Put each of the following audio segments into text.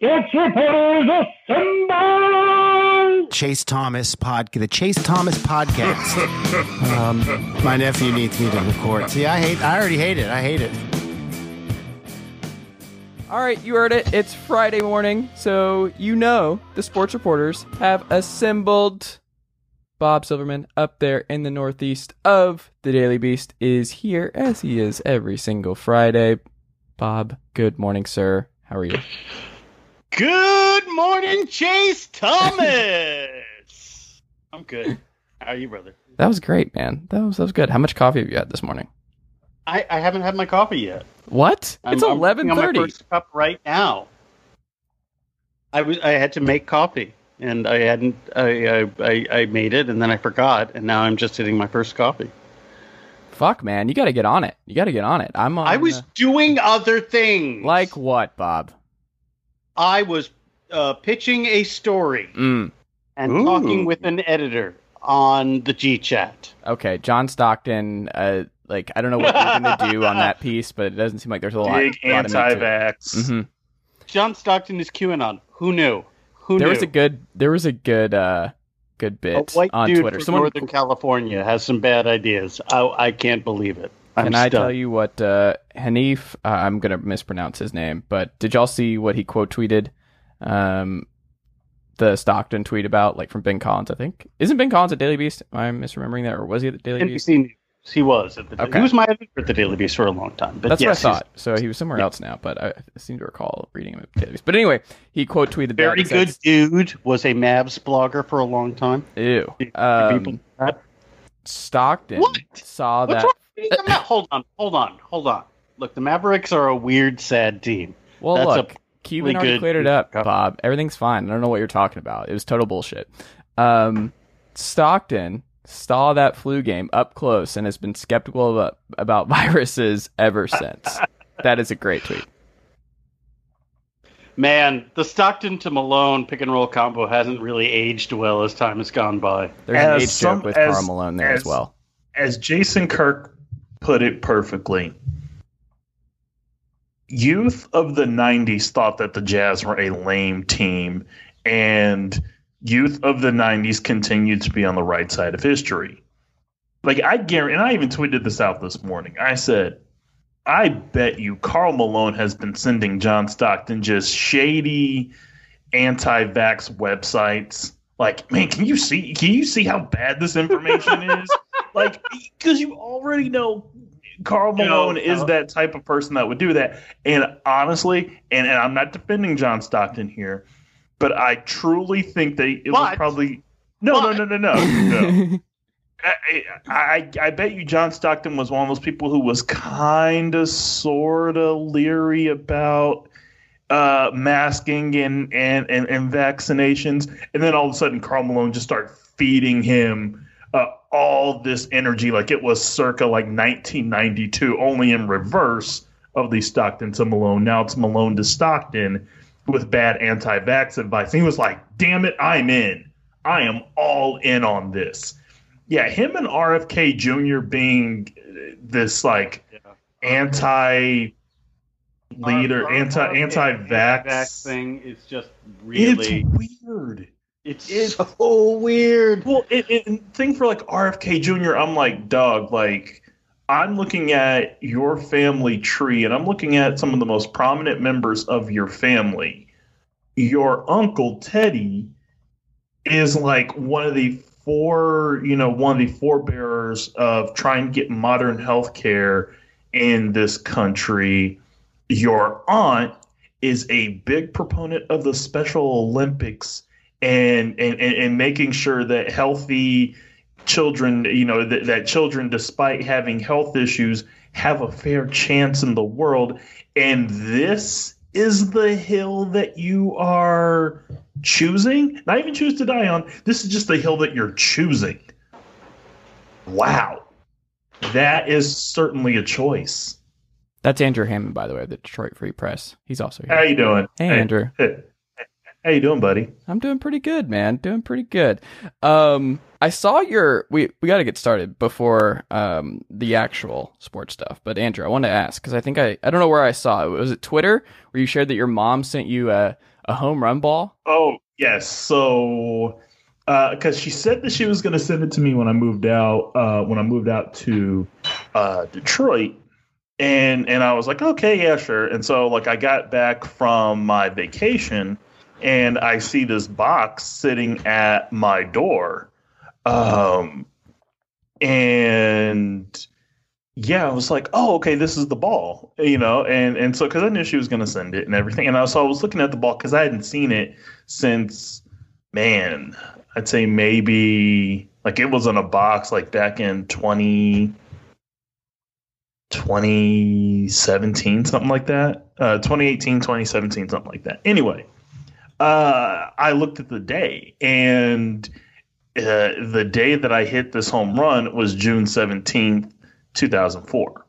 Schizophrenes assemble! The Chase Thomas podcast. My nephew needs me to record. See, I already hate it. I hate it. All right, you heard it. It's Friday morning, so you know the sports reporters have assembled. Bob Silverman up there in the northeast of the Daily Beast is here, as he is every single Friday. Bob, good morning, sir. How are you? Good morning, Chase Thomas. I'm good. How are you, brother? That was great, man. That was good. How much coffee have you had this morning? I haven't had my coffee yet. What? It's 11:30. I'm on my first cup right now. I had to make coffee, and I hadn't. I made it, and then I forgot, and now I'm just hitting my first coffee. Fuck, man! You got to get on it. I was doing other things. Like what, Bob? I was pitching a story and talking with an editor on the G Chat. Okay, John Stockton. I don't know what you're going to do on that piece, but it doesn't seem like there's a lot. Big anti-vax. Mm-hmm. John Stockton is QAnon. Who knew? There was a good bit on Twitter. Someone from Northern California has some bad ideas. I can't believe it. I tell you what, Hanif? I'm going to mispronounce his name, but did y'all see what he quote tweeted? The Stockton tweet about from Ben Collins, I think. Isn't Ben Collins at Daily Beast? Am I misremembering that, or was he at the Daily Beast? He was at the Daily Beast. He was my editor at the Daily Beast for a long time. But that's what I thought. So he was somewhere else now, but I seem to recall reading him at the Daily Beast. But anyway, he quote tweeted very that. Very good dude. Was a Mavs blogger for a long time. Ew. Stockton what? Saw that. Hold on. Look, the Mavericks are a weird, sad team. Well, Cuban already cleared it up, Bob. Everything's fine. I don't know what you're talking about. It was total bullshit. Stockton saw that flu game up close and has been skeptical about viruses ever since. That is a great tweet. Man, the Stockton-to-Malone pick-and-roll combo hasn't really aged well as time has gone by. There's an age joke with Karl Malone there as well. As Jason Kirk put it perfectly, youth of the 90s thought that the Jazz were a lame team, and youth of the 90s continued to be on the right side of history. I guarantee, and I even tweeted this out this morning. I said, I bet you Karl Malone has been sending John Stockton just shady anti-vax websites. Man, can you see how bad this information is? Because you already know Karl Malone is that type of person that would do that. And honestly, and I'm not defending John Stockton here, but I truly think that was probably no. I bet you John Stockton was one of those people who was kind of sort of leery about masking and vaccinations, and then all of a sudden Karl Malone just started feeding him all this energy it was circa 1992, only in reverse of the Stockton to Malone. Now it's Malone to Stockton with bad anti-vax advice. And he was like, damn it, I'm in. I am all in on this. Yeah, him and RFK Jr. being this anti leader, anti-vax thing is just really it's weird. It's so weird. Well, thing for RFK Jr., I'm dog, I'm looking at your family tree, and I'm looking at some of the most prominent members of your family. Your uncle Teddy is one of the forebearers of trying to get modern healthcare in this country. Your aunt is a big proponent of the Special Olympics and making sure that healthy children, that children, despite having health issues, have a fair chance in the world. And this is the hill that you are choosing? Not even choose to die on. This is just the hill that you're choosing. Wow. That is certainly a choice. That's Andrew Hammond, by the way, of the Detroit Free Press. He's also here. How you doing? Hey, Andrew. Hey. How you doing, buddy? I'm doing pretty good, man. I saw your... We got to get started before the actual sports stuff. But, Andrew, I want to ask, because I don't know where I saw it. Was it Twitter, where you shared that your mom sent you a a home run ball? Oh, yes. So, because she said that she was going to send it to me when I moved out, to Detroit. And I was like, okay, yeah, sure. And so, like, I got back from my vacation, and I see this box sitting at my door. And yeah, I was like, oh, okay, this is the ball, you know? And so, cause I knew she was going to send it and everything. And I was looking at the ball cause I hadn't seen it since, man, I'd say maybe like it was in a box, like back in 2017, something like that. 2018, 2017, something like that. Anyway, I looked at the day, and the day that I hit this home run was June 17th, 2004.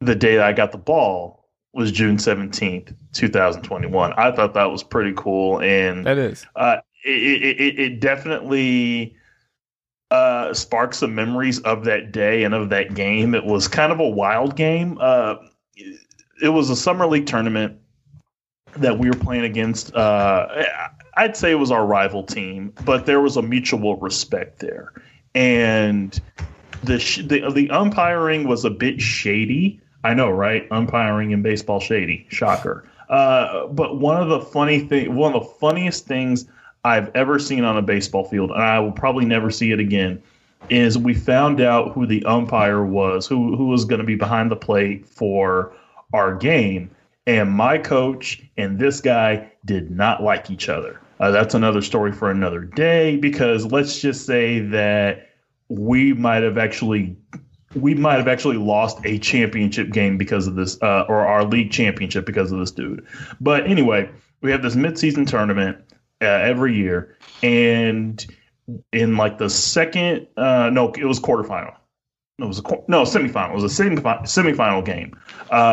The day I got the ball was June 17th, 2021. I thought that was pretty cool. And that is. It definitely sparked some memories of that day and of that game. It was kind of a wild game. It was a summer league tournament that we were playing against. I'd say it was our rival team, but there was a mutual respect there. And the umpiring was a bit shady. I know, right? Umpiring in baseball, shady. Shocker. But one of the funniest things I've ever seen on a baseball field, and I will probably never see it again, is we found out who the umpire was, who was going to be behind the plate for our game. And my coach and this guy did not like each other. That's another story for another day, because let's just say that we might have actually lost a championship game because of this, or our league championship because of this dude. But anyway, we have this midseason tournament every year, and in like the second, it was quarterfinal. Semifinal. It was a semifinal game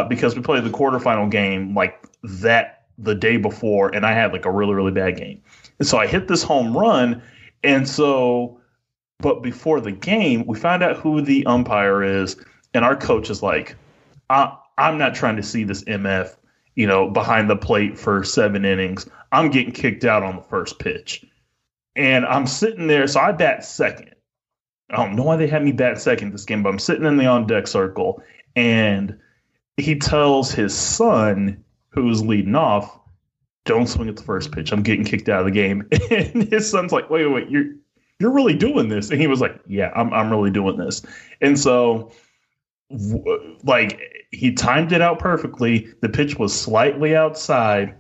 because we played the quarterfinal game like that the day before, and I had like a really, really bad game. And so I hit this home run, and so – but before the game, we found out who the umpire is, and our coach is like, I'm not trying to see this MF, you know, behind the plate for 7 innings. I'm getting kicked out on the first pitch. And I'm sitting there – so I bat second. I don't know why they had me bat second this game, but I'm sitting in the on-deck circle, and he tells his son, who's leading off, don't swing at the first pitch. I'm getting kicked out of the game. And his son's like, wait, you're really doing this? And he was like, yeah, I'm really doing this. And so, he timed it out perfectly. The pitch was slightly outside.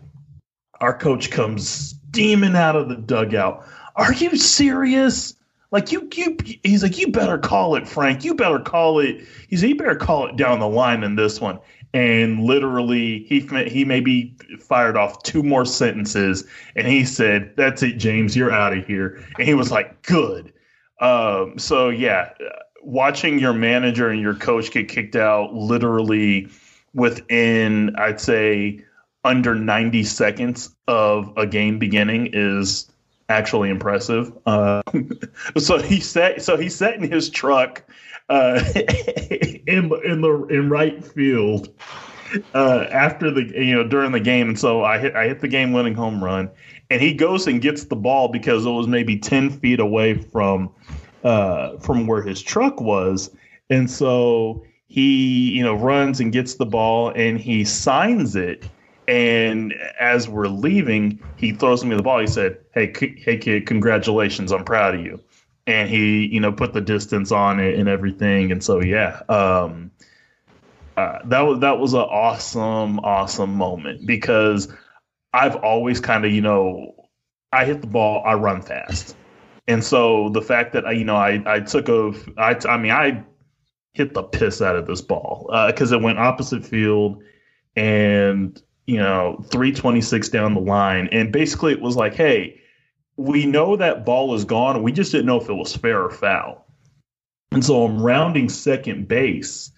Our coach comes steaming out of the dugout. Are you serious? Like he's like, you better call it, Frank. You better call it. He said, you better call it down the line in this one. And literally, he maybe fired off 2 more sentences, and he said, "That's it, James. You're out of here." And he was like, "Good." So yeah, watching your manager and your coach get kicked out literally within, I'd say, under 90 seconds of a game beginning is actually impressive. So he sat in his truck in right field after the, you know, during the game. And so I hit the game winning home run, and he goes and gets the ball because it was maybe 10 feet away from where his truck was. And so he, you know, runs and gets the ball, and he signs it. And as we're leaving, he throws me the ball. He said, hey, kid, congratulations. I'm proud of you. And he, you know, put the distance on it and everything. And so, yeah, that was an awesome, awesome moment, because I've always kind of, you know, I hit the ball, I run fast. And so the fact that, you know, I hit the piss out of this ball because it went opposite field, and you know, 326 down the line. And basically it was like, hey, we know that ball is gone. We just didn't know if it was fair or foul. And so I'm rounding second base,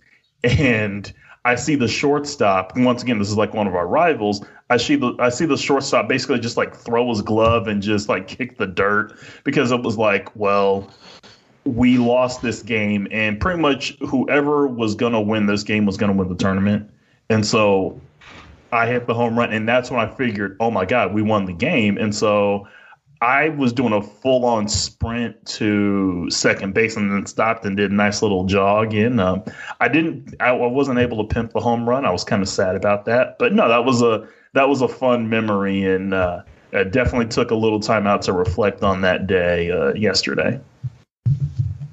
and I see the shortstop. And once again, this is like one of our rivals. I see the shortstop basically just like throw his glove and just like kick the dirt, because it was like, well, we lost this game, and pretty much whoever was going to win this game was going to win the tournament. And so I hit the home run. And that's when I figured, oh, my God, we won the game. And so I was doing a full-on sprint to second base and then stopped and did a nice little jog in. I wasn't able to pimp the home run. I was kind of sad about that. But, no, that was a fun memory, and I definitely took a little time out to reflect on that day yesterday.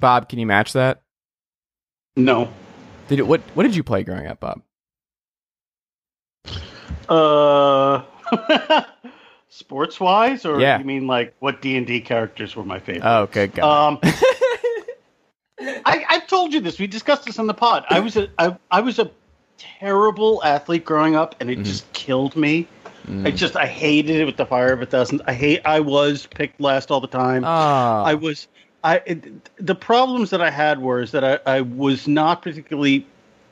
Bob, can you match that? No. What did you play growing up, Bob? Sports wise, or yeah. You mean like what D&D characters were my favorite? Oh, okay, got it. I've told you this. We discussed this on the pod. I was a terrible athlete growing up, and it just killed me. Mm. I hated it with the fire of a thousand. I was picked last all the time. Oh. The problems that I had were is that I was not particularly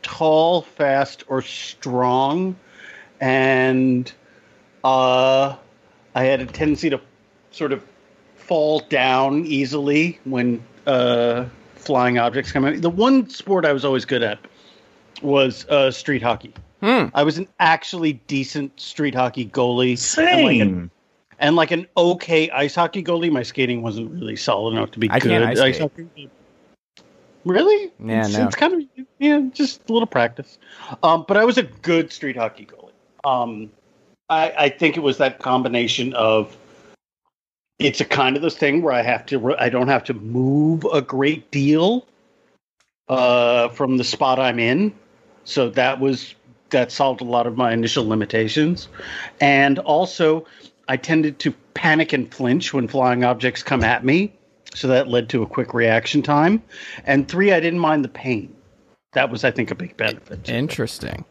tall, fast, or strong, and I had a tendency to sort of fall down easily when flying objects come at me. The one sport I was always good at was street hockey. I was an actually decent street hockey goalie. Same. And like an okay ice hockey goalie. My skating wasn't really solid enough to be good. Can't ice hockey. Really? Yeah, it's kind of just a little practice. But I was a good street hockey goalie. I think it was that combination of it's a kind of this thing where I don't have to move a great deal from the spot I'm in. So that solved a lot of my initial limitations. And also I tended to panic and flinch when flying objects come at me. So that led to a quick reaction time. And 3, I didn't mind the pain. That was, I think, a big benefit. Interesting.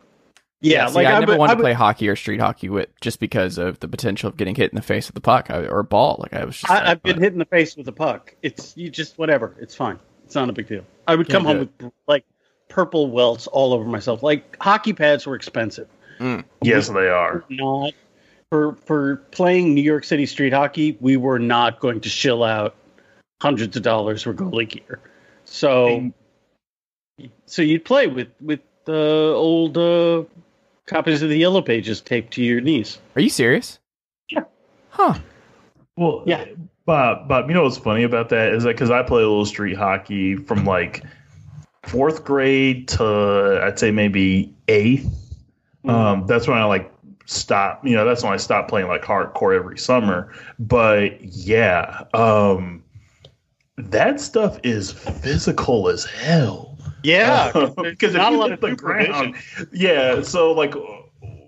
Yeah, like I never wanted to play hockey or street hockey just because of the potential of getting hit in the face with a puck or a ball. Like I was just. I've been hit in the face with a puck. It's you just whatever. It's fine. It's not a big deal. I would come home with like purple welts all over myself. Like hockey pads were expensive. Mm. Yes, they are. Not for playing New York City street hockey. We were not going to shill out hundreds of dollars for goalie gear. So you'd play with the old. Copies of the Yellow Pages taped to your knees. Are you serious? Yeah. Huh. Well, yeah. Bob, you know what's funny about that is that because I play a little street hockey from like 4th grade to I'd say maybe 8th. That's when I like stopped. You know, that's when I stopped playing like hardcore every summer. But yeah, that stuff is physical as hell. Yeah, because not a lot of the ground. Yeah, so like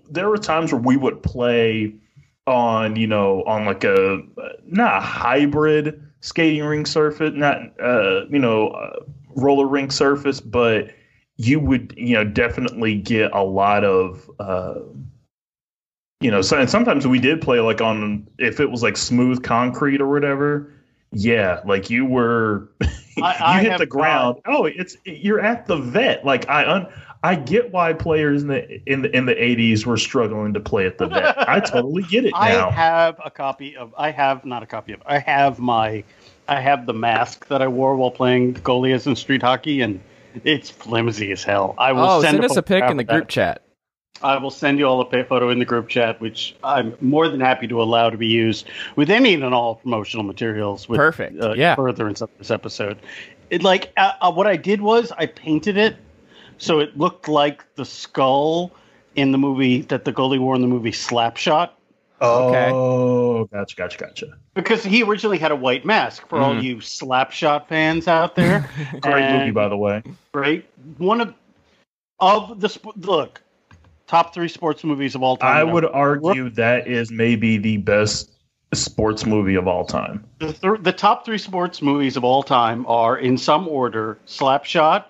there were times where we would play on, on like a not a hybrid skating rink surface, not roller rink surface, but you would definitely get a lot of So and sometimes we did play like on if it was like smooth concrete or whatever. Yeah, like you were, you hit the ground. Oh, you're at the vet. Like I get why players in the 80s were struggling to play at the vet. I totally get it now. I have the mask that I wore while playing goalie as in street hockey, and it's flimsy as hell. I will send us a pic in the group chat. I will send you all a photo in the group chat, which I'm more than happy to allow to be used with any and all promotional materials. With, perfect. Furtherance of this episode. What I did was I painted it so it looked like the skull in the movie that the goalie wore in the movie Slapshot. Oh, okay. Gotcha. Because he originally had a white mask for all you Slapshot fans out there. Great movie, by the way. Great. One of the look. Top 3 sports movies of all time. I would argue that is maybe the best sports movie of all time. The top 3 sports movies of all time are, in some order, Slapshot,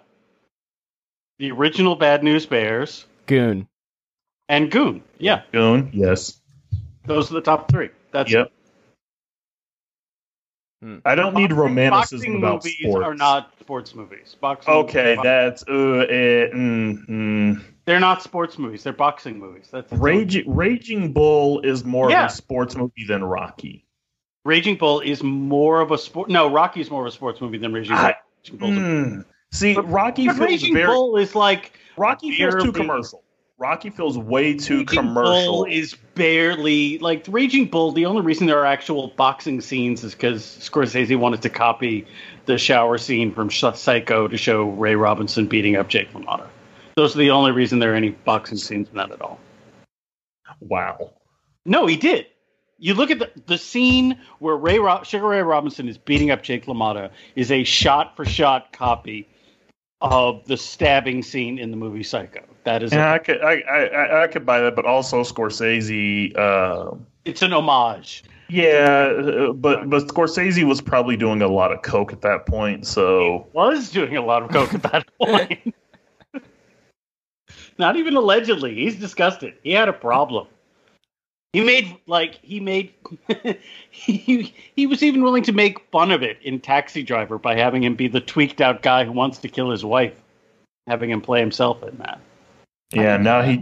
the original Bad News Bears, Goon. And Goon, yeah. Goon, yes. Those are the top 3. That's yep. I don't need romanticism about sports. Boxing movies are not sports movies. They're not sports movies. They're boxing movies. That's Raging Bull is more of a sports movie than Rocky. Raging Bull is more of a sport. No, Rocky is more of a sports movie than Raging Bull. Raging Bull is like Rocky feels too commercial. Rocky feels way too Raging commercial. Bull is barely like Raging Bull. The only reason there are actual boxing scenes is because Scorsese wanted to copy the shower scene from Psycho to show Ray Robinson beating up Jake LaMotta. Those are the only reason there are any boxing scenes in that at all. Wow. No, he did. You look at the scene where Sugar Ray Robinson is beating up Jake LaMotta is a shot-for-shot copy of the stabbing scene in the movie Psycho. That is, yeah, I could buy that, but also Scorsese. It's an homage. Yeah, but Scorsese was probably doing a lot of coke at that point. So he was doing a lot of coke at that point. Not even allegedly. He's discussed it. He had a problem. He was even willing to make fun of it in Taxi Driver by having him be the tweaked out guy who wants to kill his wife, having him play himself in that. Yeah, now he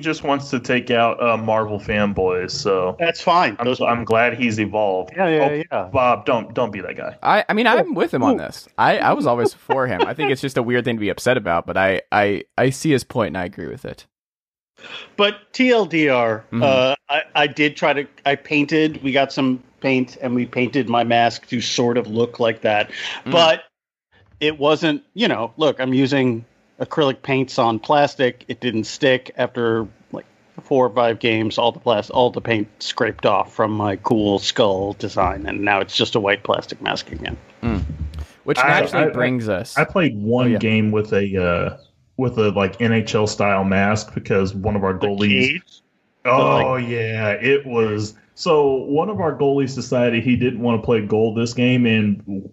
just wants to take out Marvel fanboys. So that's fine. I'm glad he's evolved. Yeah. Bob, don't be that guy. I'm with him on this. I was always for him. I think it's just a weird thing to be upset about, but I see his point and I agree with it. But TLDR, we got some paint and we painted my mask to sort of look like that. Mm. But it wasn't, look, I'm using acrylic paints on plastic. It didn't stick after like 4 or 5 games. All the paint scraped off from my cool skull design. And now it's just a white plastic mask again. Mm. Which naturally brings us. I played one game with a like NHL style mask because one of our goalies. It was. So one of our goalies decided he didn't want to play goal this game, and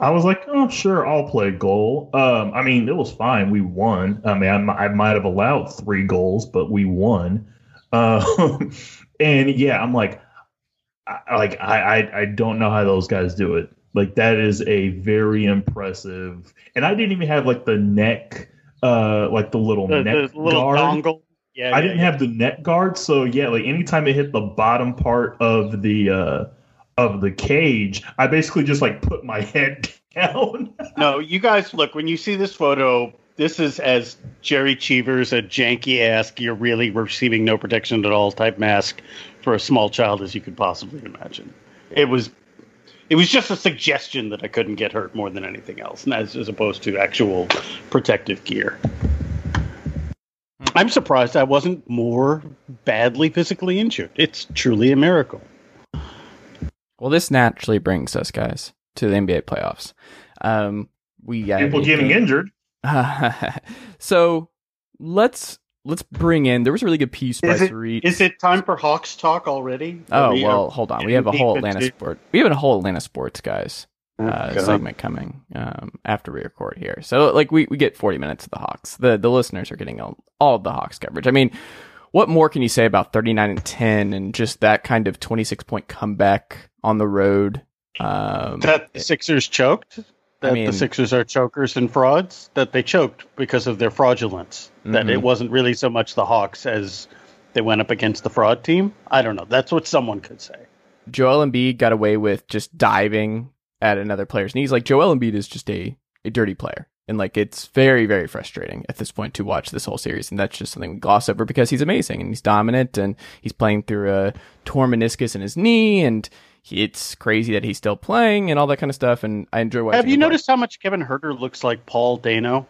I was like, "Oh, sure, I'll play goal." It was fine. We won. I might have allowed 3 goals, but we won. And yeah, I'm like, I don't know how those guys do it. Like that is a very impressive. And I didn't even have like the neck. Like the little guard. Dongle. I didn't have the neck guard, so yeah, like anytime it hit the bottom part of the cage, I basically just like put my head down. No, you guys look when you see this photo. This is as Jerry Cheever's a janky ass. You're really receiving no protection at all type mask for a small child as you could possibly imagine. It was just a suggestion that I couldn't get hurt more than anything else, as opposed to actual protective gear. I'm surprised I wasn't more badly physically injured. It's truly a miracle. Well, this naturally brings us, guys, to the NBA playoffs. People getting injured. So let's bring in. There was a really good piece by Sarit. Is it time for Hawks talk already? Hold on. We have a whole Atlanta sport. We have a whole Atlanta sports guys segment coming after we record here. So like we get 40 minutes of the Hawks. The listeners are getting all of the Hawks coverage. I mean, what more can you say about 39-10 and just that kind of 26-point comeback on the road? That the Sixers choked. The Sixers are chokers and frauds, that they choked because of their fraudulence, that it wasn't really so much the Hawks as they went up against the fraud team. I don't know. That's what someone could say. Joel Embiid got away with just diving at another player's knees. Like, Joel Embiid is just a dirty player. And, like, it's very, very frustrating at this point to watch this whole series. And that's just something we gloss over because he's amazing and he's dominant and he's playing through a torn meniscus in his knee and it's crazy that he's still playing and all that kind of stuff, and I enjoy watching. Have you noticed how much Kevin Huerter looks like Paul Dano?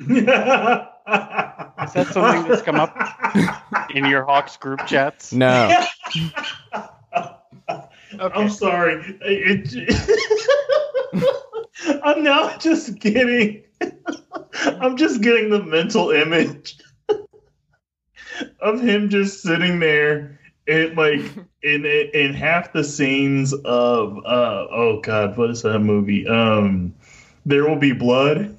Is that something that's come up in your Hawks group chats? No. Okay. I'm sorry. I'm now just getting. I'm just getting the mental image of him just sitting there. It like in half the scenes of what is that movie? There Will Be Blood.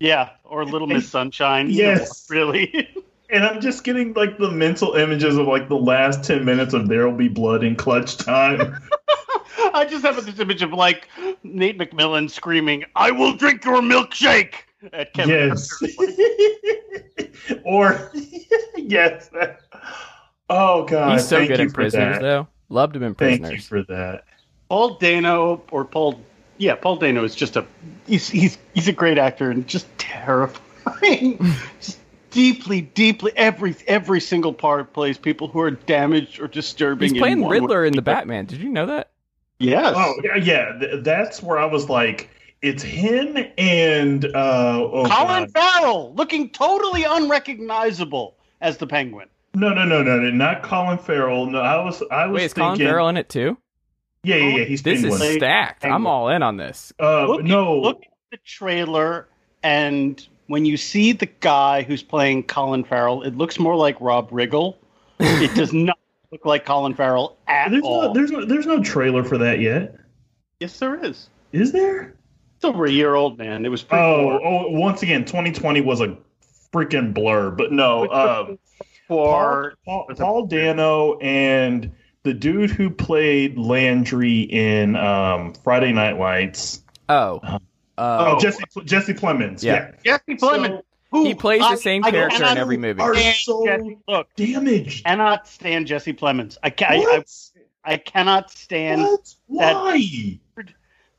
Yeah, or Little Miss Sunshine. Yes, really. And I'm just getting like the mental images of like the last 10 minutes of There Will Be Blood in clutch time. I just have this image of like Nate McMillan screaming, "I will drink your milkshake" at Kevin. Yes. or yes. Oh, God. He's so good in Prisoners, though. Loved him in Prisoners. Thank you for that. Paul Dano is just he's a great actor and just terrifying. just deeply every single part plays people who are damaged or disturbing. He's playing Riddler in the Batman. Did you know that? Yes. Oh yeah, that's where I was like, it's him and Colin Farrell, looking totally unrecognizable as the Penguin. No, not Colin Farrell. No, I was Wait, is thinking, Colin Farrell in it too? Yeah, he's Penguin. This is stacked. Penguin. I'm all in on this. Look at the trailer, and when you see the guy who's playing Colin Farrell, it looks more like Rob Riggle. It does not look like Colin Farrell at all. There's no trailer for that yet. Yes, there is. Is there? It's over a year old, man. It was pretty cool. Oh, once again, 2020 was a freaking blur. But no, for Paul Dano and the dude who played Landry in Friday Night Lights. Jesse Plemons. Yeah. Jesse Plemons. So, he plays the same character in every movie. Damaged. Cannot stand Jesse Plemons. I cannot stand that.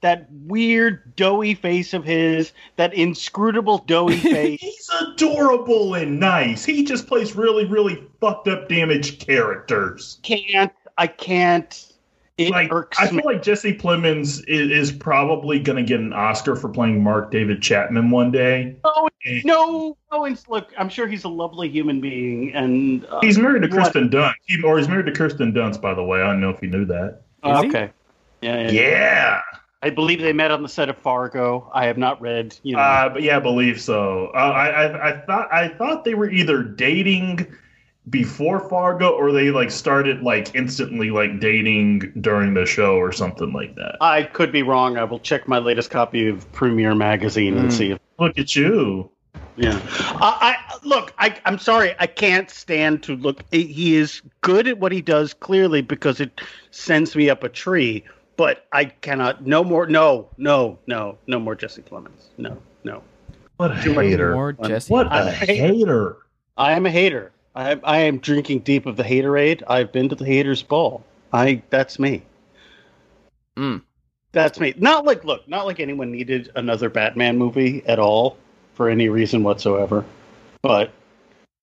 That weird doughy face of his, that inscrutable doughy face. He's adorable and nice. He just plays really, really fucked up, damaged characters. I can't. It irks me. I feel like Jesse Plemons is probably going to get an Oscar for playing Mark David Chapman one day. Look, I'm sure he's a lovely human being, and he's married to Kristen Dunst. He's married to Kristen Dunst, by the way. I don't know if you knew that. Okay. Yeah. I believe they met on the set of Fargo. I have not read, but yeah, I believe so. I thought they were either dating before Fargo, or they started instantly dating during the show or something like that. I could be wrong. I will check my latest copy of Premiere Magazine and see if. Look at you. Yeah. I'm sorry. I can't stand to look. He is good at what he does, clearly, because it sends me up a tree. But I cannot. No more Jesse Plemons. No. What a hater! I am a hater. I am drinking deep of the haterade. I've been to the haters' ball. That's me. That's me. Not like anyone needed another Batman movie at all for any reason whatsoever. But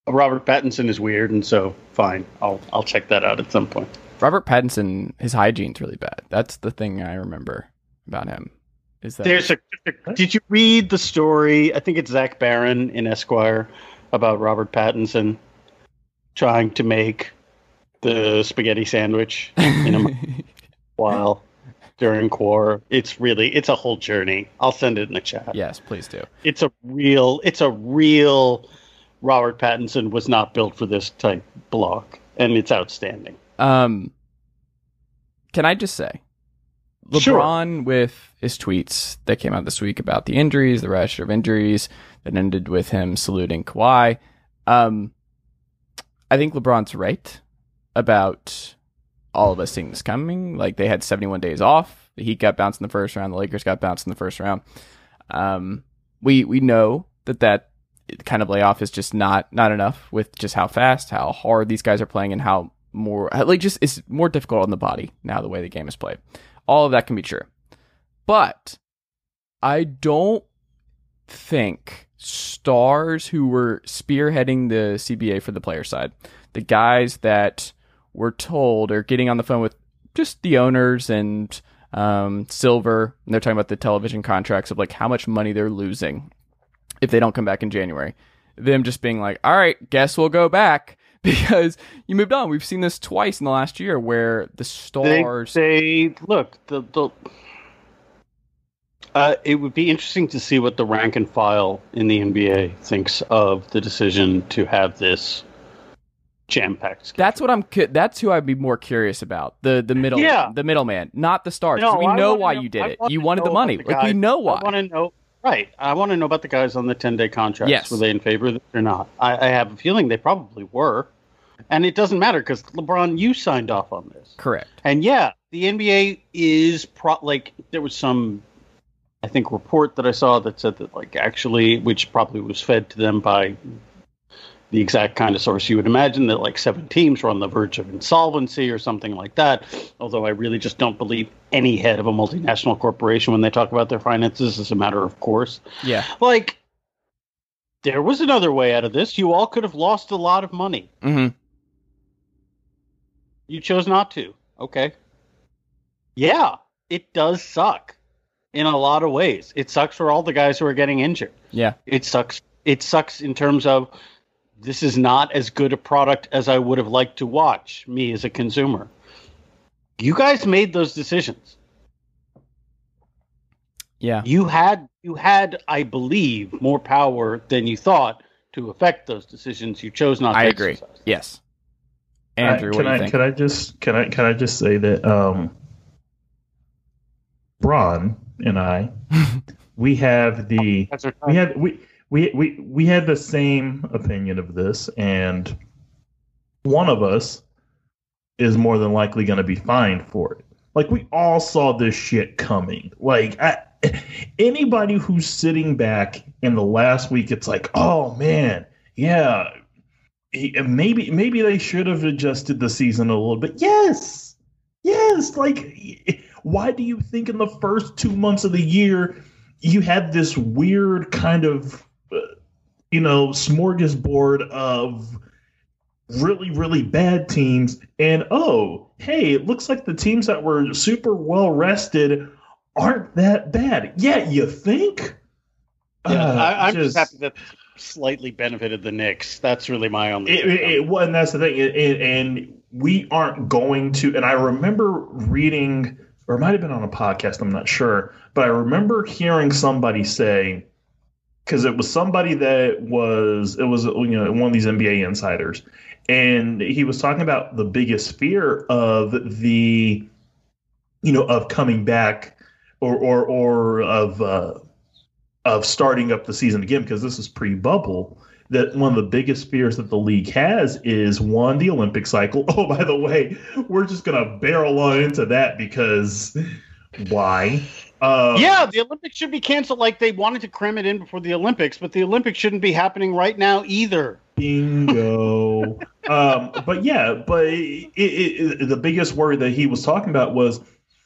Robert Pattinson is weird, and so fine. I'll check that out at some point. Robert Pattinson, his hygiene's really bad. That's the thing I remember about him. Is that did you read the story? I think it's Zach Barron in Esquire about Robert Pattinson trying to make the spaghetti sandwich in a while during Quar. It's a whole journey. I'll send it in the chat. Yes, please do. It's a real Robert Pattinson was not built for this type block, and it's outstanding. Can I just say, LeBron, with his tweets that came out this week about the injuries, the rash of injuries that ended with him saluting Kawhi, I think LeBron's right about all of us seeing this coming. They had 71 days off. The Heat got bounced in the first round. The Lakers got bounced in the first round. We know that kind of layoff is just not enough with just how fast, how hard these guys are playing, and how more it's more difficult on the body now, the way the game is played. All of that can be true, but I don't think stars who were spearheading the CBA for the player side, the guys that were told or getting on the phone with just the owners and Silver, and they're talking about the television contracts of how much money they're losing if they don't come back in January, them just being like, all right, guess we'll go back. Because you moved on. We've seen this twice in the last year where the stars... it would be interesting to see what the rank and file in the NBA thinks of the decision to have this jam-packed schedule. That's who I'd be more curious about. The middleman, not the stars. No, we know why you did it. You wanted the money. We know why. I want to know... Right. I want to know about the guys on the 10-day contracts. Yes. Were they in favor of it or not? I have a feeling they probably were. And it doesn't matter because, LeBron, you signed off on this. Correct. And, yeah, the NBA is there was some, I think, report that I saw that said that, actually, which probably was fed to them by the exact kind of source you would imagine, that, 7 teams were on the verge of insolvency or something like that. Although I really just don't believe any head of a multinational corporation when they talk about their finances as a matter of course. Yeah. there was another way out of this. You all could have lost a lot of money. Mm-hmm. You chose not to. Okay. Yeah, it does suck in a lot of ways. It sucks for all the guys who are getting injured. Yeah. It sucks. It sucks in terms of this is not as good a product as I would have liked to watch, me as a consumer. You guys made those decisions. Yeah. You had, I believe, more power than you thought to affect those decisions. You chose not to. I agree. Exercise. Yes. Andrew, what do you think? Can I just say that Bron and I we had the same opinion of this, and one of us is more than likely going to be fined for it. Like, we all saw this shit coming. Like, anybody who's sitting back in the last week, it's like, oh man, yeah. Maybe they should have adjusted the season a little bit. Yes. Like, why do you think in the first 2 months of the year you had this weird kind of, smorgasbord of really, really bad teams? And oh, hey, it looks like the teams that were super well rested aren't that bad. Yeah, you think? Yeah, I'm just happy that. Slightly benefited the Knicks. That's really my only. Well, and that's the thing. And we aren't going to. And I remember reading, or it might have been on a podcast. I'm not sure, but I remember hearing somebody say, because it was somebody that was one of these NBA insiders, and he was talking about the biggest fear of the, of coming back or of starting up the season again, because this is pre-bubble, that one of the biggest fears that the league has is, one, the Olympic cycle. Oh, by the way, we're just going to barrel on into that because why? Yeah, the Olympics should be canceled. Like, they wanted to cram it in before the Olympics, but the Olympics shouldn't be happening right now either. Bingo. But the biggest worry that he was talking about was,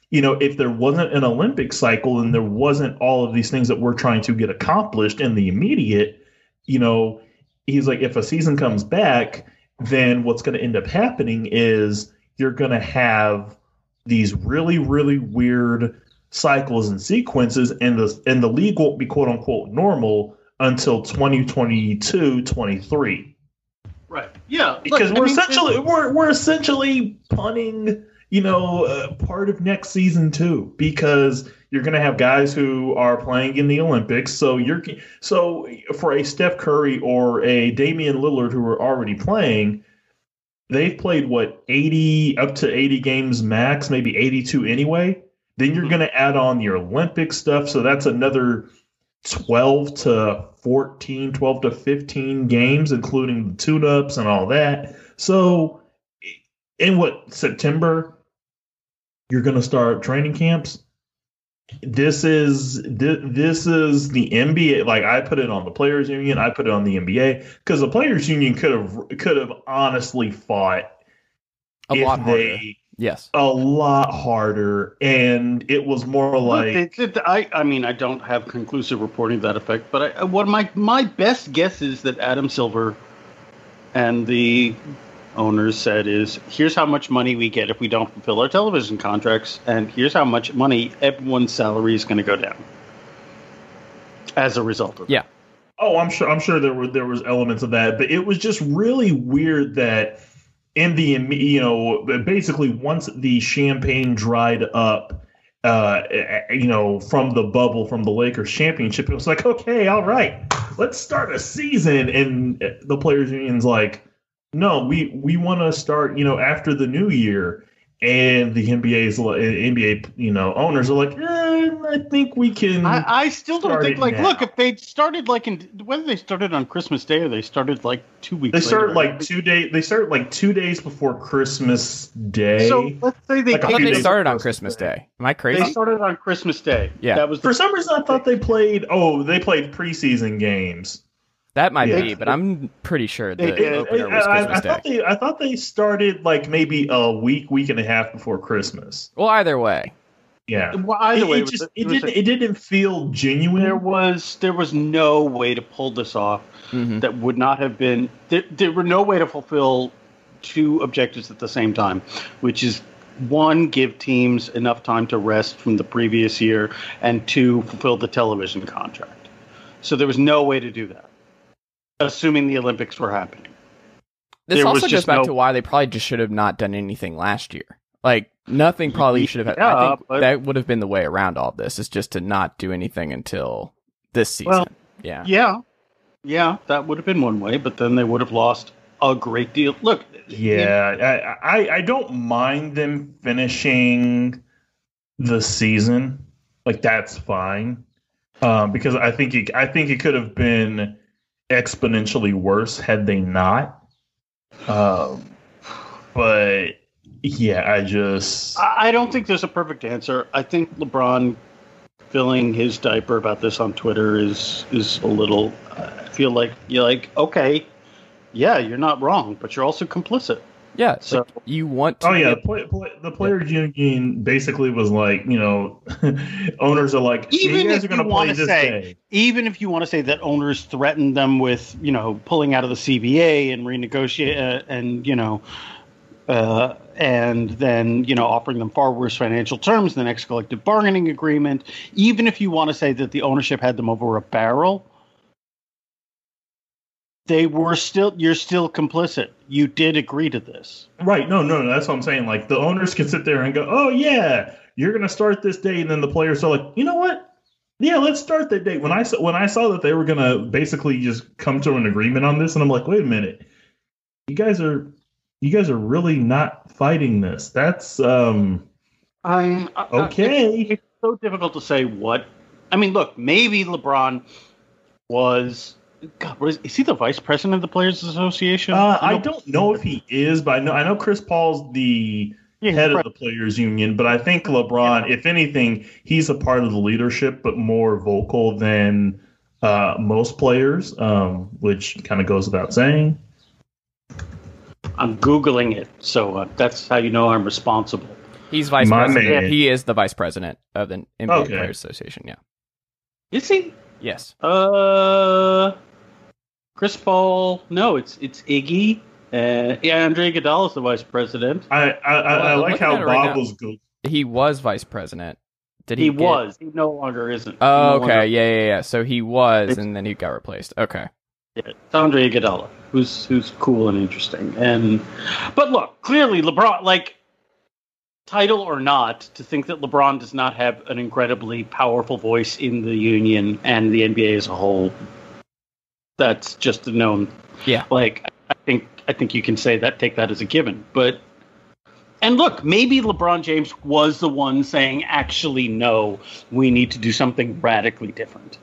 if there wasn't an Olympic cycle and there wasn't all of these things that we're trying to get accomplished in the immediate, he's like, if a season comes back, then what's going to end up happening is you're going to have these really, really weird cycles and sequences, and the league won't be quote unquote normal until 2022, 23. Right. Yeah. Because we're essentially punting part of next season too, because you're going to have guys who are playing in the Olympics. So for a Steph Curry or a Damian Lillard who are already playing, they've played what, 80 up to 80 games max, maybe 82 anyway. Then you're going to add on your Olympic stuff. So that's another 12 to 15 games, including the tune-ups and all that. So in what, September? You're going to start training camps. This is the NBA. Like, I put it on the Players Union. I put it on the NBA, because the Players Union could have honestly fought a lot harder. And it was more like, I don't have conclusive reporting to that effect, but what my best guess is that Adam Silver and the owners said is, here's how much money we get if we don't fulfill our television contracts, and here's how much money everyone's salary is going to go down as a result of it. Yeah. Oh, I'm sure there was elements of that, but it was just really weird that in the, basically once the champagne dried up, from the bubble, from the Lakers championship, it was like, okay, all right, let's start a season. And the Players Union's like, no, we want to start, after the new year. And the NBA, owners are like, I think we can. I still don't think, like, now. Look, if they started whether they started on Christmas Day or they started like 2 weeks. They started like 2 days before Christmas Day. So let's say they started on Christmas Day. Am I crazy? They started on Christmas Day. Yeah. That was for some reason I thought they played preseason games. That might be, but I'm pretty sure the opener was Christmas Day. I thought they started like maybe a week and a half before Christmas. Well, either way. Yeah. Well, it didn't feel genuine. There was no way to pull this off. Mm-hmm. That would not have been. There were no way to fulfill two objectives at the same time, which is one, give teams enough time to rest from the previous year, and two, fulfill the television contract. So there was no way to do that, assuming the Olympics were happening. This also goes back to why they probably just should have not done anything last year. Like, nothing probably should have happened. I think that would have been the way around all this, is just to not do anything until this season. Well, yeah. Yeah, that would have been one way, but then they would have lost a great deal. Look. Yeah, I don't mind them finishing the season. Like, that's fine. Because I think it could have been exponentially worse had they not. But yeah, I don't think there's a perfect answer. I think LeBron filling his diaper about this on Twitter is a little. I feel like you're like, okay, yeah, you're not wrong, but you're also complicit. Yeah, so like you want to. Oh yeah, the player union basically was like, you know, owners are like, even you guys are going to play this game. Even if you want to say that owners threatened them with, you know, pulling out of the CBA and renegotiate, and you know, and then, you know, offering them far worse financial terms in the next collective bargaining agreement. Even if you want to say that the ownership had them over a barrel, you're still complicit. You did agree to this. Right. No. That's what I'm saying. Like, the owners can sit there and go, oh, yeah, you're going to start this day. And then the players are like, you know what? Yeah, let's start that day. When I saw that they were going to basically just come to an agreement on this, and I'm like, wait a minute. You guys are really not fighting this. That's okay. It's so difficult to say what. I mean, look, maybe LeBron was. God, is he the vice president of the Players Association? I don't know if he is, but I know Chris Paul's the head of the Players Union, but I think LeBron, if anything, he's a part of the leadership, but more vocal than most players, which kind of goes without saying. I'm Googling it, so that's how you know I'm responsible. He's vice president. Yeah, he is the vice president of the NBA Players Association, yeah. Is he? Yes. Chris Paul. No, it's Iggy. Yeah, Andre Iguodala is the vice president. I like how Bob right was good. He was vice president. Did he? He no longer isn't. Oh, okay. Yeah. So he was, and then he got replaced. Okay. Yeah, it's Andre Iguodala, who's cool and interesting. But look, clearly LeBron, like, title or not, to think that LeBron does not have an incredibly powerful voice in the union and the NBA as a whole, that's just a known. Yeah. Like, I think you can say that, take that as a given. But, and look, maybe LeBron James was the one saying, actually, no, we need to do something radically different.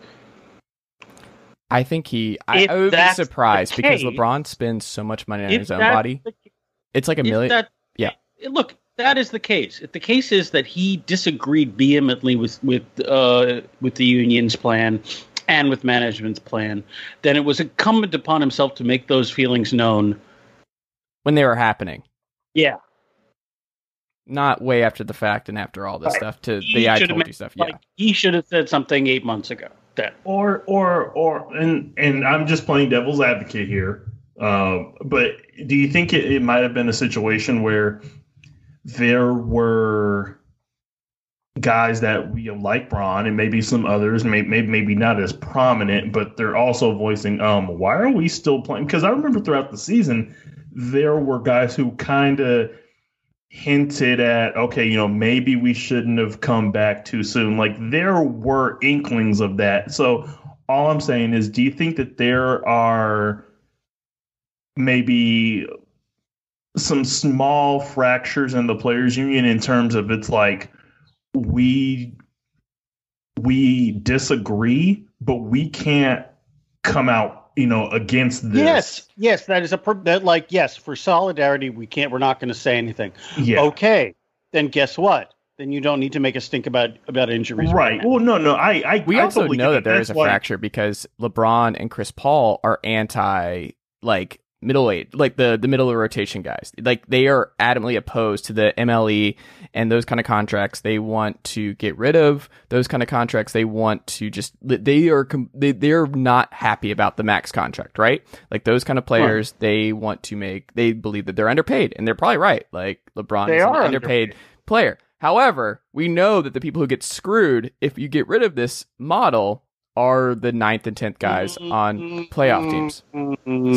I think I would be surprised because LeBron spends so much money on his own body. It's like $1 million. Yeah. Look, that is the case. If the case is that he disagreed vehemently with the union's plan and with management's plan, then it was incumbent upon himself to make those feelings known when they were happening. Yeah, not way after the fact and after all this stuff to the "I told you" stuff. Yeah, he should have said something 8 months ago. That and I'm just playing devil's advocate here. But do you think it might have been a situation where there were guys that we like Bron and maybe some others, maybe not as prominent, but they're also voicing, why are we still playing? Because I remember throughout the season, there were guys who kind of hinted at, okay, you know, maybe we shouldn't have come back too soon. Like, there were inklings of that. So all I'm saying is, do you think that there are maybe some small fractures in the players union in terms of it's like we disagree, but we can't come out, you know, against this? Yes, that is yes, for solidarity we're not going to say anything. Yeah. Okay, then guess what? Then you don't need to make a stink about injuries. Right. Well, no. We also totally know that there is a fracture because LeBron and Chris Paul are anti, like, middleweight, like the middle of rotation guys. Like, they are adamantly opposed to the MLE and those kind of contracts. They want to get rid of those kind of contracts. They want to just, they're not happy about the max contract, right? Like, those kind of players, right, they want to make, they believe that they're underpaid, and they're probably right. Like, LeBron is an underpaid player. However, we know that the people who get screwed if you get rid of this model are the 9th and 10th guys on playoff teams.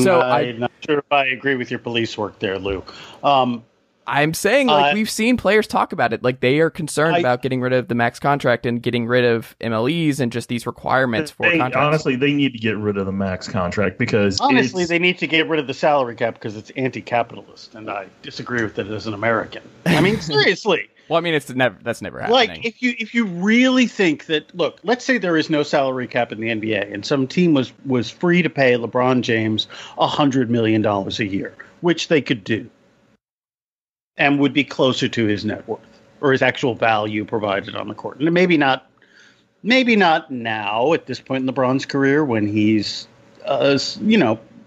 So I'm not sure if I agree with your police work there, Lou. I'm saying, like, we've seen players talk about it. Like, they are concerned about getting rid of the max contract and getting rid of MLEs and just these requirements for contracts. Honestly, they need to get rid of the max contract because honestly, they need to get rid of the salary cap because it's anti-capitalist, and I disagree with it as an American. I mean, seriously. Well, I mean, that's never happening. Like, if you really think that, look, let's say there is no salary cap in the NBA, and some team was free to pay LeBron James $100 million a year, which they could do, and would be closer to his net worth or his actual value provided on the court. And maybe not now at this point in LeBron's career when he's,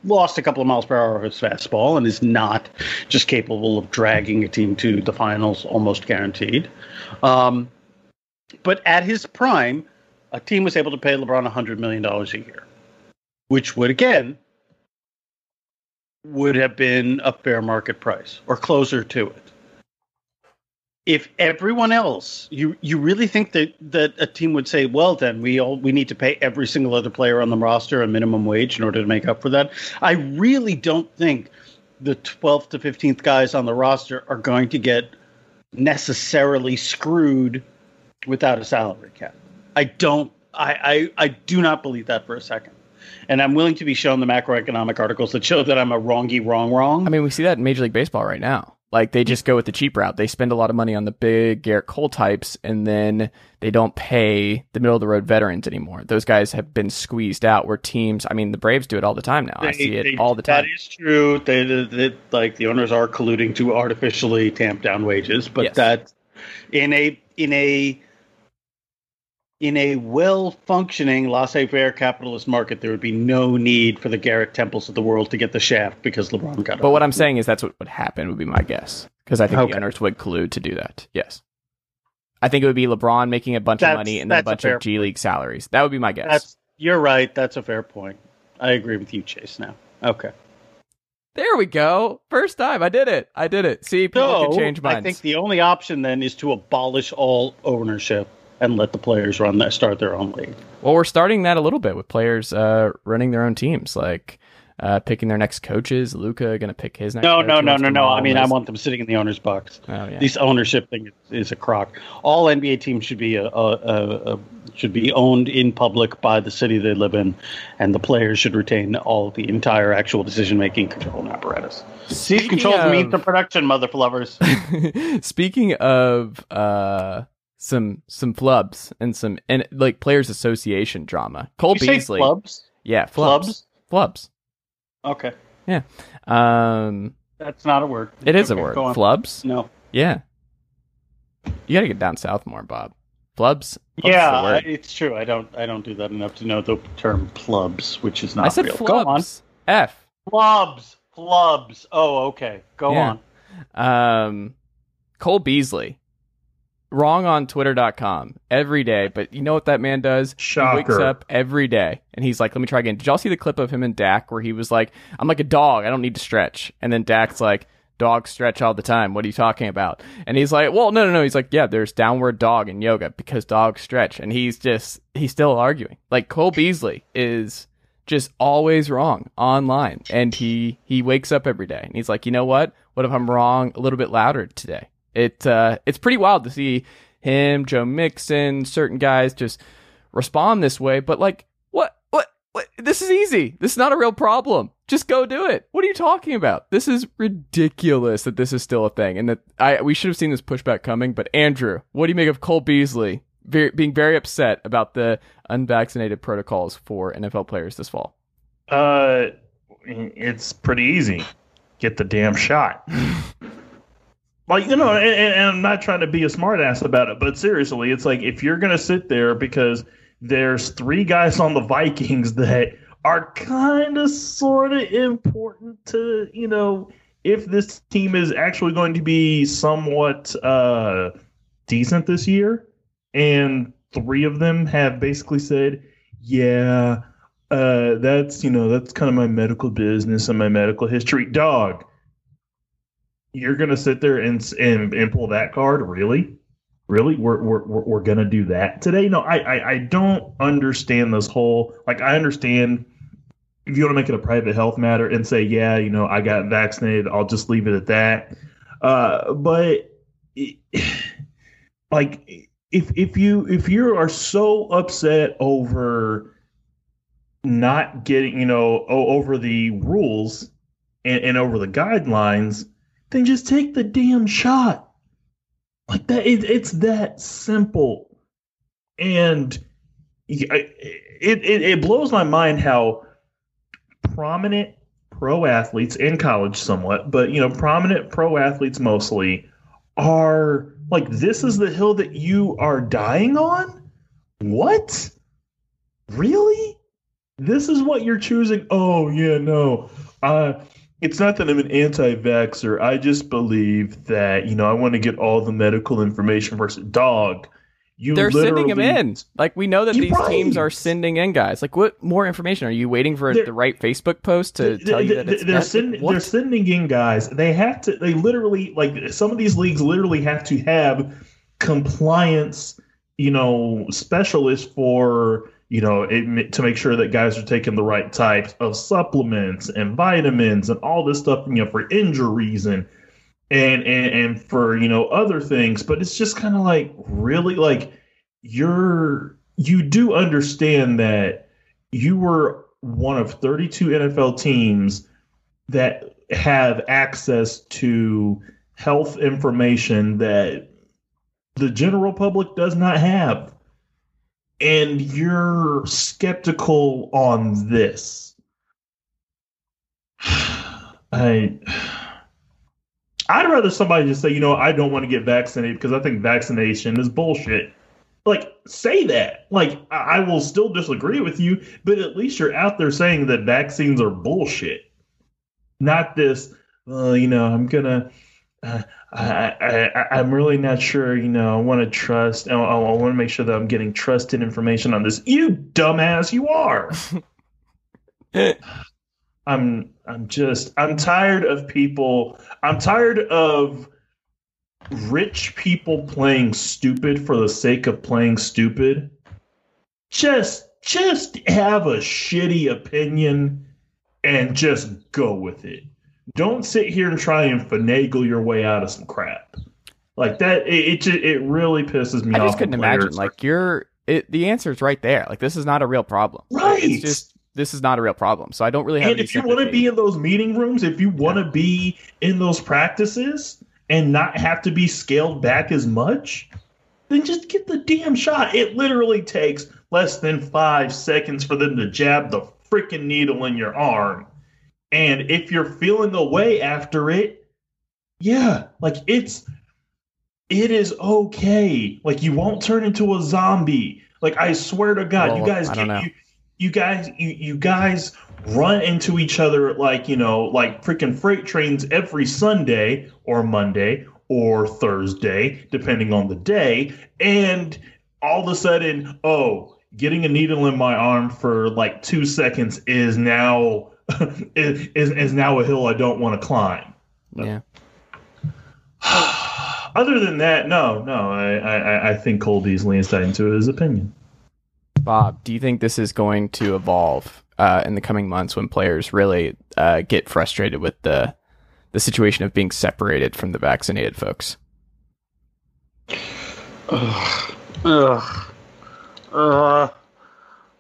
lost a couple of miles per hour of his fastball and is not just capable of dragging a team to the finals, almost guaranteed. But at his prime, a team was able to pay LeBron $100 million a year, which would have been a fair market price or closer to it. If everyone else, you really think that a team would say, well, then we need to pay every single other player on the roster a minimum wage in order to make up for that? I really don't think the 12th to 15th guys on the roster are going to get necessarily screwed without a salary cap. I do not believe that for a second. And I'm willing to be shown the macroeconomic articles that show that I'm a wrongy, wrong. I mean, we see that in Major League Baseball right now. Like, they just go with the cheap route. They spend a lot of money on the big Garrett Cole types, and then they don't pay the middle-of-the-road veterans anymore. Those guys have been squeezed out where teams... I mean, the Braves do it all the time now. I see it all the time. That is true. The owners are colluding to artificially tamp down wages, but yes, that in a well-functioning laissez-faire capitalist market, there would be no need for the Garrett Temples of the world to get the shaft because LeBron got it. But what I'm saying is that's what would happen, would be my guess. Because I think the owners would collude to do that. Yes. I think it would be LeBron making a bunch of money and then a bunch of G League salaries. That would be my guess. You're right. That's a fair point. I agree with you, Chase, now. Okay. There we go. First time. I did it. See, people can change minds. I think the only option then is to abolish all ownership and let the players start their own league. Well, we're starting that a little bit with players running their own teams, like picking their next coaches. Luka going to pick his next coach. No. I mean, I want them sitting in the owner's box. Oh, yeah. This ownership thing is a crock. All NBA teams should be should be owned in public by the city they live in, and the players should retain all the entire actual decision-making control and apparatus. Speaking controls means the production, mother lovers. Speaking of... Some flubs and some like players association drama. Cole Beasley. Say flubs? Yeah, flubs. Flubs. Okay. Yeah. That's not a word. It is a word. Flubs? No. Yeah. You got to get down south more, Bob. Flubs? Yeah, it's true. I don't do that enough to know the term flubs, which is not real. I said real. Flubs. Go on. F. Flubs. Oh, okay. Go on. Cole Beasley. Wrong on Twitter.com every day, but you know what that man does? Shocker. He wakes up every day and he's like, let me try again. Did y'all see the clip of him and Dak where he was like, I'm like a dog, I don't need to stretch? And then Dak's like, dogs stretch all the time, what are you talking about? And he's like, well, no. He's like, yeah, there's downward dog in yoga because dogs stretch. And he's still arguing. Like, Cole Beasley is just always wrong online. And he wakes up every day and he's like, you know what? What if I'm wrong a little bit louder today? It's pretty wild to see him, Joe Mixon, certain guys just respond this way. But like, what? This is easy. This is not a real problem. Just go do it. What are you talking about? This is ridiculous that this is still a thing, and that we should have seen this pushback coming. But Andrew, what do you make of Cole Beasley being very upset about the unvaccinated protocols for NFL players this fall? It's pretty easy. Get the damn shot. Like, you know, and I'm not trying to be a smartass about it, but seriously, it's like if you're going to sit there because there's three guys on the Vikings that are kind of sort of important to, you know, if this team is actually going to be somewhat decent this year. And three of them have basically said, yeah, that's, you know, that's kind of my medical business and my medical history. Dog, you're going to sit there and pull that card? Really? Really? We're going to do that today? No, I don't understand this whole, like, I understand if you want to make it a private health matter and say, yeah, you know, I got vaccinated, I'll just leave it at that. But it, like, if you are so upset over not getting, you know, over the rules and over the guidelines, then just take the damn shot. Like that, it's that simple. And it blows my mind how prominent pro athletes in college somewhat, but, you know, prominent pro athletes mostly are like, this is the hill that you are dying on? What? Really? This is what you're choosing? Oh, yeah, no. It's not that I'm an anti-vaxxer. I just believe that, you know, I want to get all the medical information versus dog. They're sending them in. Like, we know that these teams are sending in guys. Like, what more information? Are you waiting for the right Facebook post to tell you that it's they're sending in guys. They have to – they literally – like, some of these leagues literally have to have compliance, you know, specialists for – you know, to make sure that guys are taking the right types of supplements and vitamins and all this stuff, you know, for injuries and for, you know, other things. But it's just kind of like, really, like, you do understand that you were one of 32 NFL teams that have access to health information that the general public does not have. And you're skeptical on this. I'd rather somebody just say, you know, I don't want to get vaccinated because I think vaccination is bullshit. Like, say that. Like, I will still disagree with you, but at least you're out there saying that vaccines are bullshit. Not this, you know, I'm going to... I'm really not sure, you know, I want to trust. I want to make sure that I'm getting trusted information on this. You dumbass, you are. I'm tired of people. I'm tired of rich people playing stupid for the sake of playing stupid. Just have a shitty opinion and just go with it. Don't sit here and try and finagle your way out of some crap like that. It really pisses me off. I just couldn't imagine. Like, the answer is right there. Like, this is not a real problem. Right. It's just, this is not a real problem. So I don't really have. And if you want to be in those meeting rooms, if you want to be in those practices and not have to be scaled back as much, then just get the damn shot. It literally takes less than 5 seconds for them to jab the freaking needle in your arm. And if you're feeling away after it, yeah, like it is okay. Like, you won't turn into a zombie. Like, I swear to God, well, you guys run into each other like, you know, like freaking freight trains every Sunday or Monday or Thursday, depending on the day. And all of a sudden, oh, getting a needle in my arm for like 2 seconds is now. Is now a hill I don't want to climb. Yeah. Other than that, no. I think Cole Beasley is tied into his opinion. Bob, do you think this is going to evolve in the coming months when players really get frustrated with the situation of being separated from the vaccinated folks? I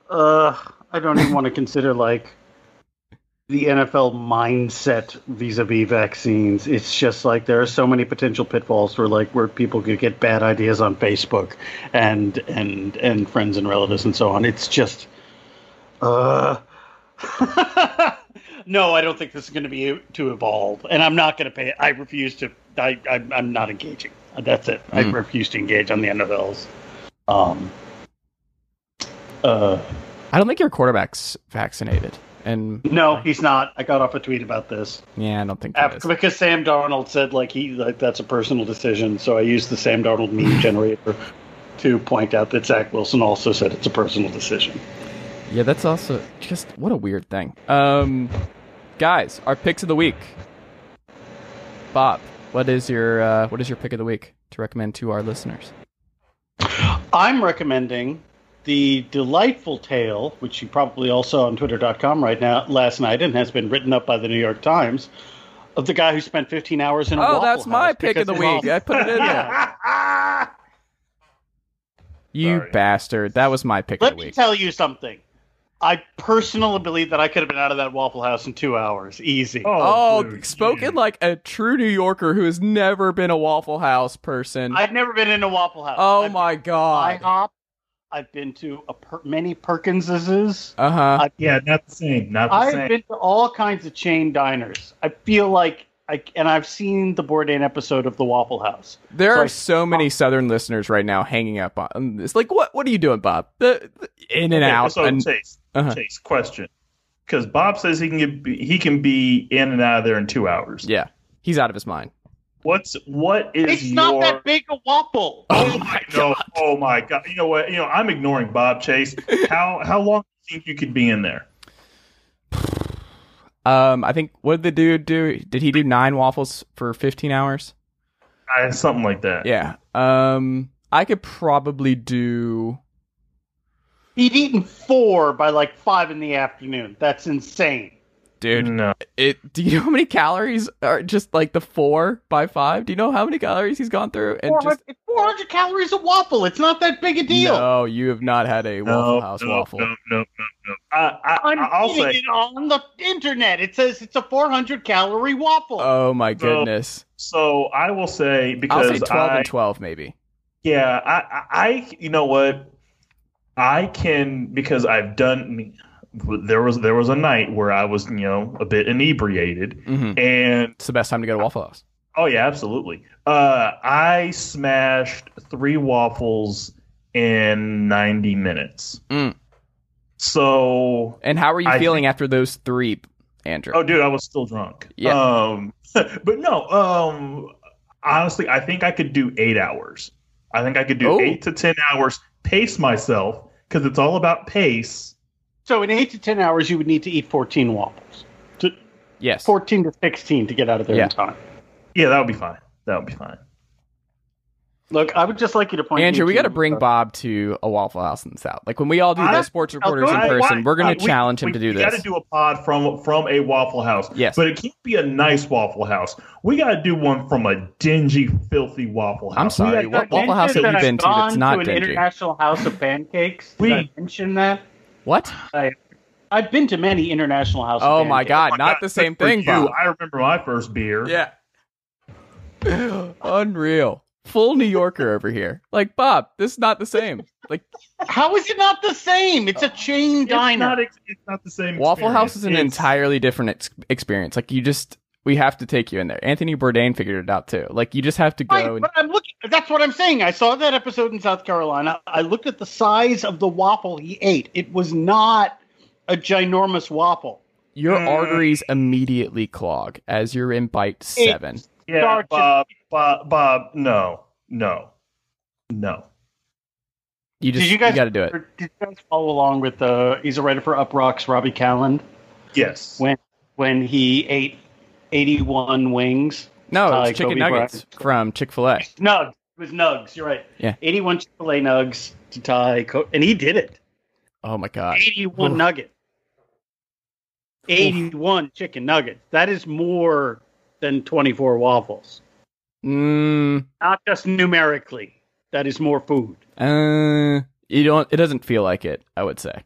don't even want to consider, like, the NFL mindset vis-a-vis vaccines. It's just like there are so many potential pitfalls where people could get bad ideas on Facebook and friends and relatives and so on. It's just, no, I don't think this is going to be to evolve, and I'm not going to pay. I refuse to. I'm not engaging. That's it. I refuse to engage on the NFLs. I don't think your quarterback's vaccinated. And no, he's not. I got off a tweet about this. Yeah, I don't think that because Sam Darnold said like that's a personal decision. So I used the Sam Darnold meme generator to point out that Zach Wilson also said it's a personal decision. Yeah, that's also just what a weird thing. Guys, our picks of the week. Bob, what is your pick of the week to recommend to our listeners? I'm recommending the delightful tale, which you probably all saw on Twitter.com last night, and has been written up by the New York Times, of the guy who spent 15 hours in a Waffle House. Oh, that's my pick of the week. I put it in there. You bastard. That was my pick of the week. Let me tell you something. I personally believe that I could have been out of that Waffle House in 2 hours. Easy. Oh, spoken like a true New Yorker who has never been a Waffle House person. I've never been in a Waffle House. Oh, my God. I've been to many Perkinses. Uh-huh. Yeah, not the same. I've been to all kinds of chain diners. I feel like, I've seen the Bourdain episode of The Waffle House. There are so many Southern listeners right now hanging up on this. Like, what are you doing, Bob? In and out. So Chase, question. Because Bob says he can be in and out of there in 2 hours. Yeah, he's out of his mind. It's not that big a waffle. Oh my God. You know what? You know, I'm ignoring Bob, Chase. How long do you think you could be in there? I think, what did the dude do? Did he do 9 waffles for 15 hours? Something like that. Yeah. I could probably do... He'd eaten 4 by like 5 in the afternoon. That's insane. Dude, no. Do you know how many calories are just like the 4 by 5? Do you know how many calories he's gone through? And 400 calories a waffle. It's not that big a deal. No, you have not had a Waffle House waffle. No. I'm reading it on the internet. It says it's a 400 calorie waffle. Oh my goodness. So I will say, because I'll say 12 and 12 maybe. Yeah, I you know what? I can, because I've done... There was a night where I was, a bit inebriated, and it's the best time to go to Waffle House. Oh yeah, absolutely. I smashed 3 waffles in 90 minutes. Mm. So, and how were you feeling after those 3, Andrew? Oh, dude, I was still drunk. Yeah. But no. Honestly, I think I could do 8 hours. I think I could do 8 to 10 hours. Pace myself, because it's all about pace. So in 8 to 10 hours, you would need to eat 14 waffles. 14 to 16 to get out of there in time. Yeah, that would be fine. Look, I would just like you to point out. Andrew, we got to bring Bob to a Waffle House in the South. Like, when we all do the sports reporters in person, we're going to challenge him to do this. We got to do a pod from a Waffle House. Yes. But it can't be a nice Waffle House. We got to do one from a dingy, filthy Waffle House. I'm sorry. What Waffle House have you been to that's not dingy? I've gone to an international house of pancakes. Did I mention that? What? I've been to many international houses. Oh my God, not the same thing, Bob. I remember my first beer. Yeah. Unreal. Full New Yorker over here. Like, Bob, this is not the same. Like, how is it not the same? It's a chain diner. It's not the same. Waffle House is an entirely different experience. Like, we have to take you in there. Anthony Bourdain figured it out too. Like, you just have to go. But I'm looking. That's what I'm saying. I saw that episode in South Carolina. I looked at the size of the waffle he ate. It was not a ginormous waffle. Your arteries immediately clog as you're in bite 7. Yeah, Bob, no. You got to do it. Did you guys follow along with he's a writer for Up Rocks, Robbie Callen? Yes. When he ate 81 wings. No, it was chicken nuggets from Chick-fil-A. Nugs. It was nugs. You're right. Yeah. 81 Chick-fil-A nugs to tie. And he did it. Oh, my God. 81 nuggets. 81 chicken nuggets. That is more than 24 waffles. Not just numerically. That is more food. It doesn't feel like it, I would say.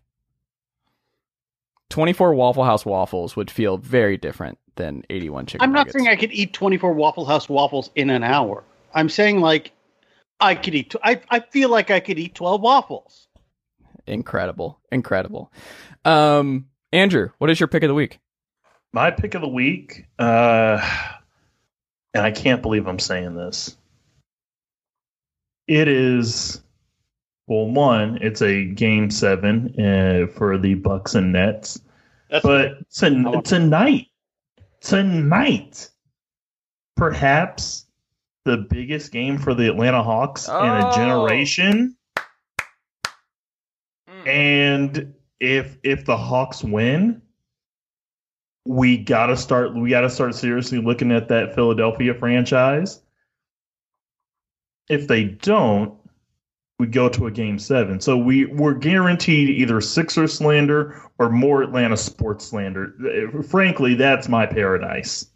24 Waffle House waffles would feel very different than 81 chicken nuggets. I'm not saying I could eat 24 Waffle House waffles in an hour. I'm saying, like, I could eat... I feel like I could eat 12 waffles. Incredible. Andrew, what is your pick of the week? My pick of the week... and I can't believe I'm saying this. It is Well, one, it's a game 7 for the Bucks and Nets. Tonight, perhaps the biggest game for the Atlanta Hawks in a generation. And if the Hawks win, we gotta start seriously looking at that Philadelphia franchise. If they don't, we go to a game 7. So we're guaranteed either Sixer slander or more Atlanta sports slander. Frankly, that's my paradise.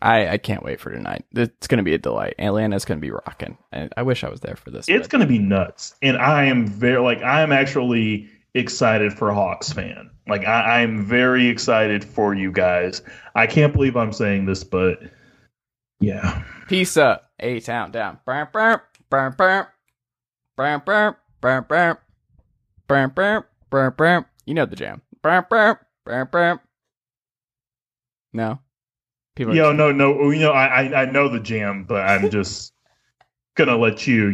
I can't wait for tonight. It's going to be a delight. Atlanta's going to be rocking. I wish I was there for this. It's going to be nuts. And I am actually excited for a Hawks fan. Like, I'm very excited for you guys. I can't believe I'm saying this, but yeah. Peace up. A town down. You know the jam. No. People. Yo, no. You know, I know the jam, but I'm just gonna let you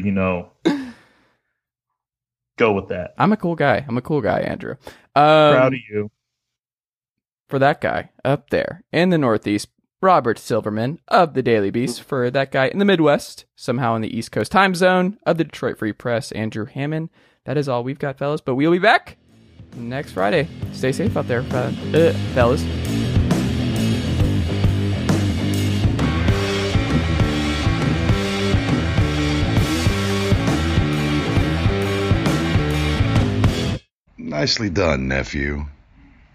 go with that. I'm a cool guy, Andrew. Proud of you for that guy up there in the Northeast. Robert Silverman of the Daily Beast for that guy in the Midwest, somehow in the East Coast time zone of the Detroit Free Press, Andrew Hammond. That is all we've got, fellas, but we'll be back next Friday. Stay safe out there, fellas. Nicely done, nephew.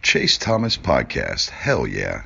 Chase Thomas Podcast. Hell yeah.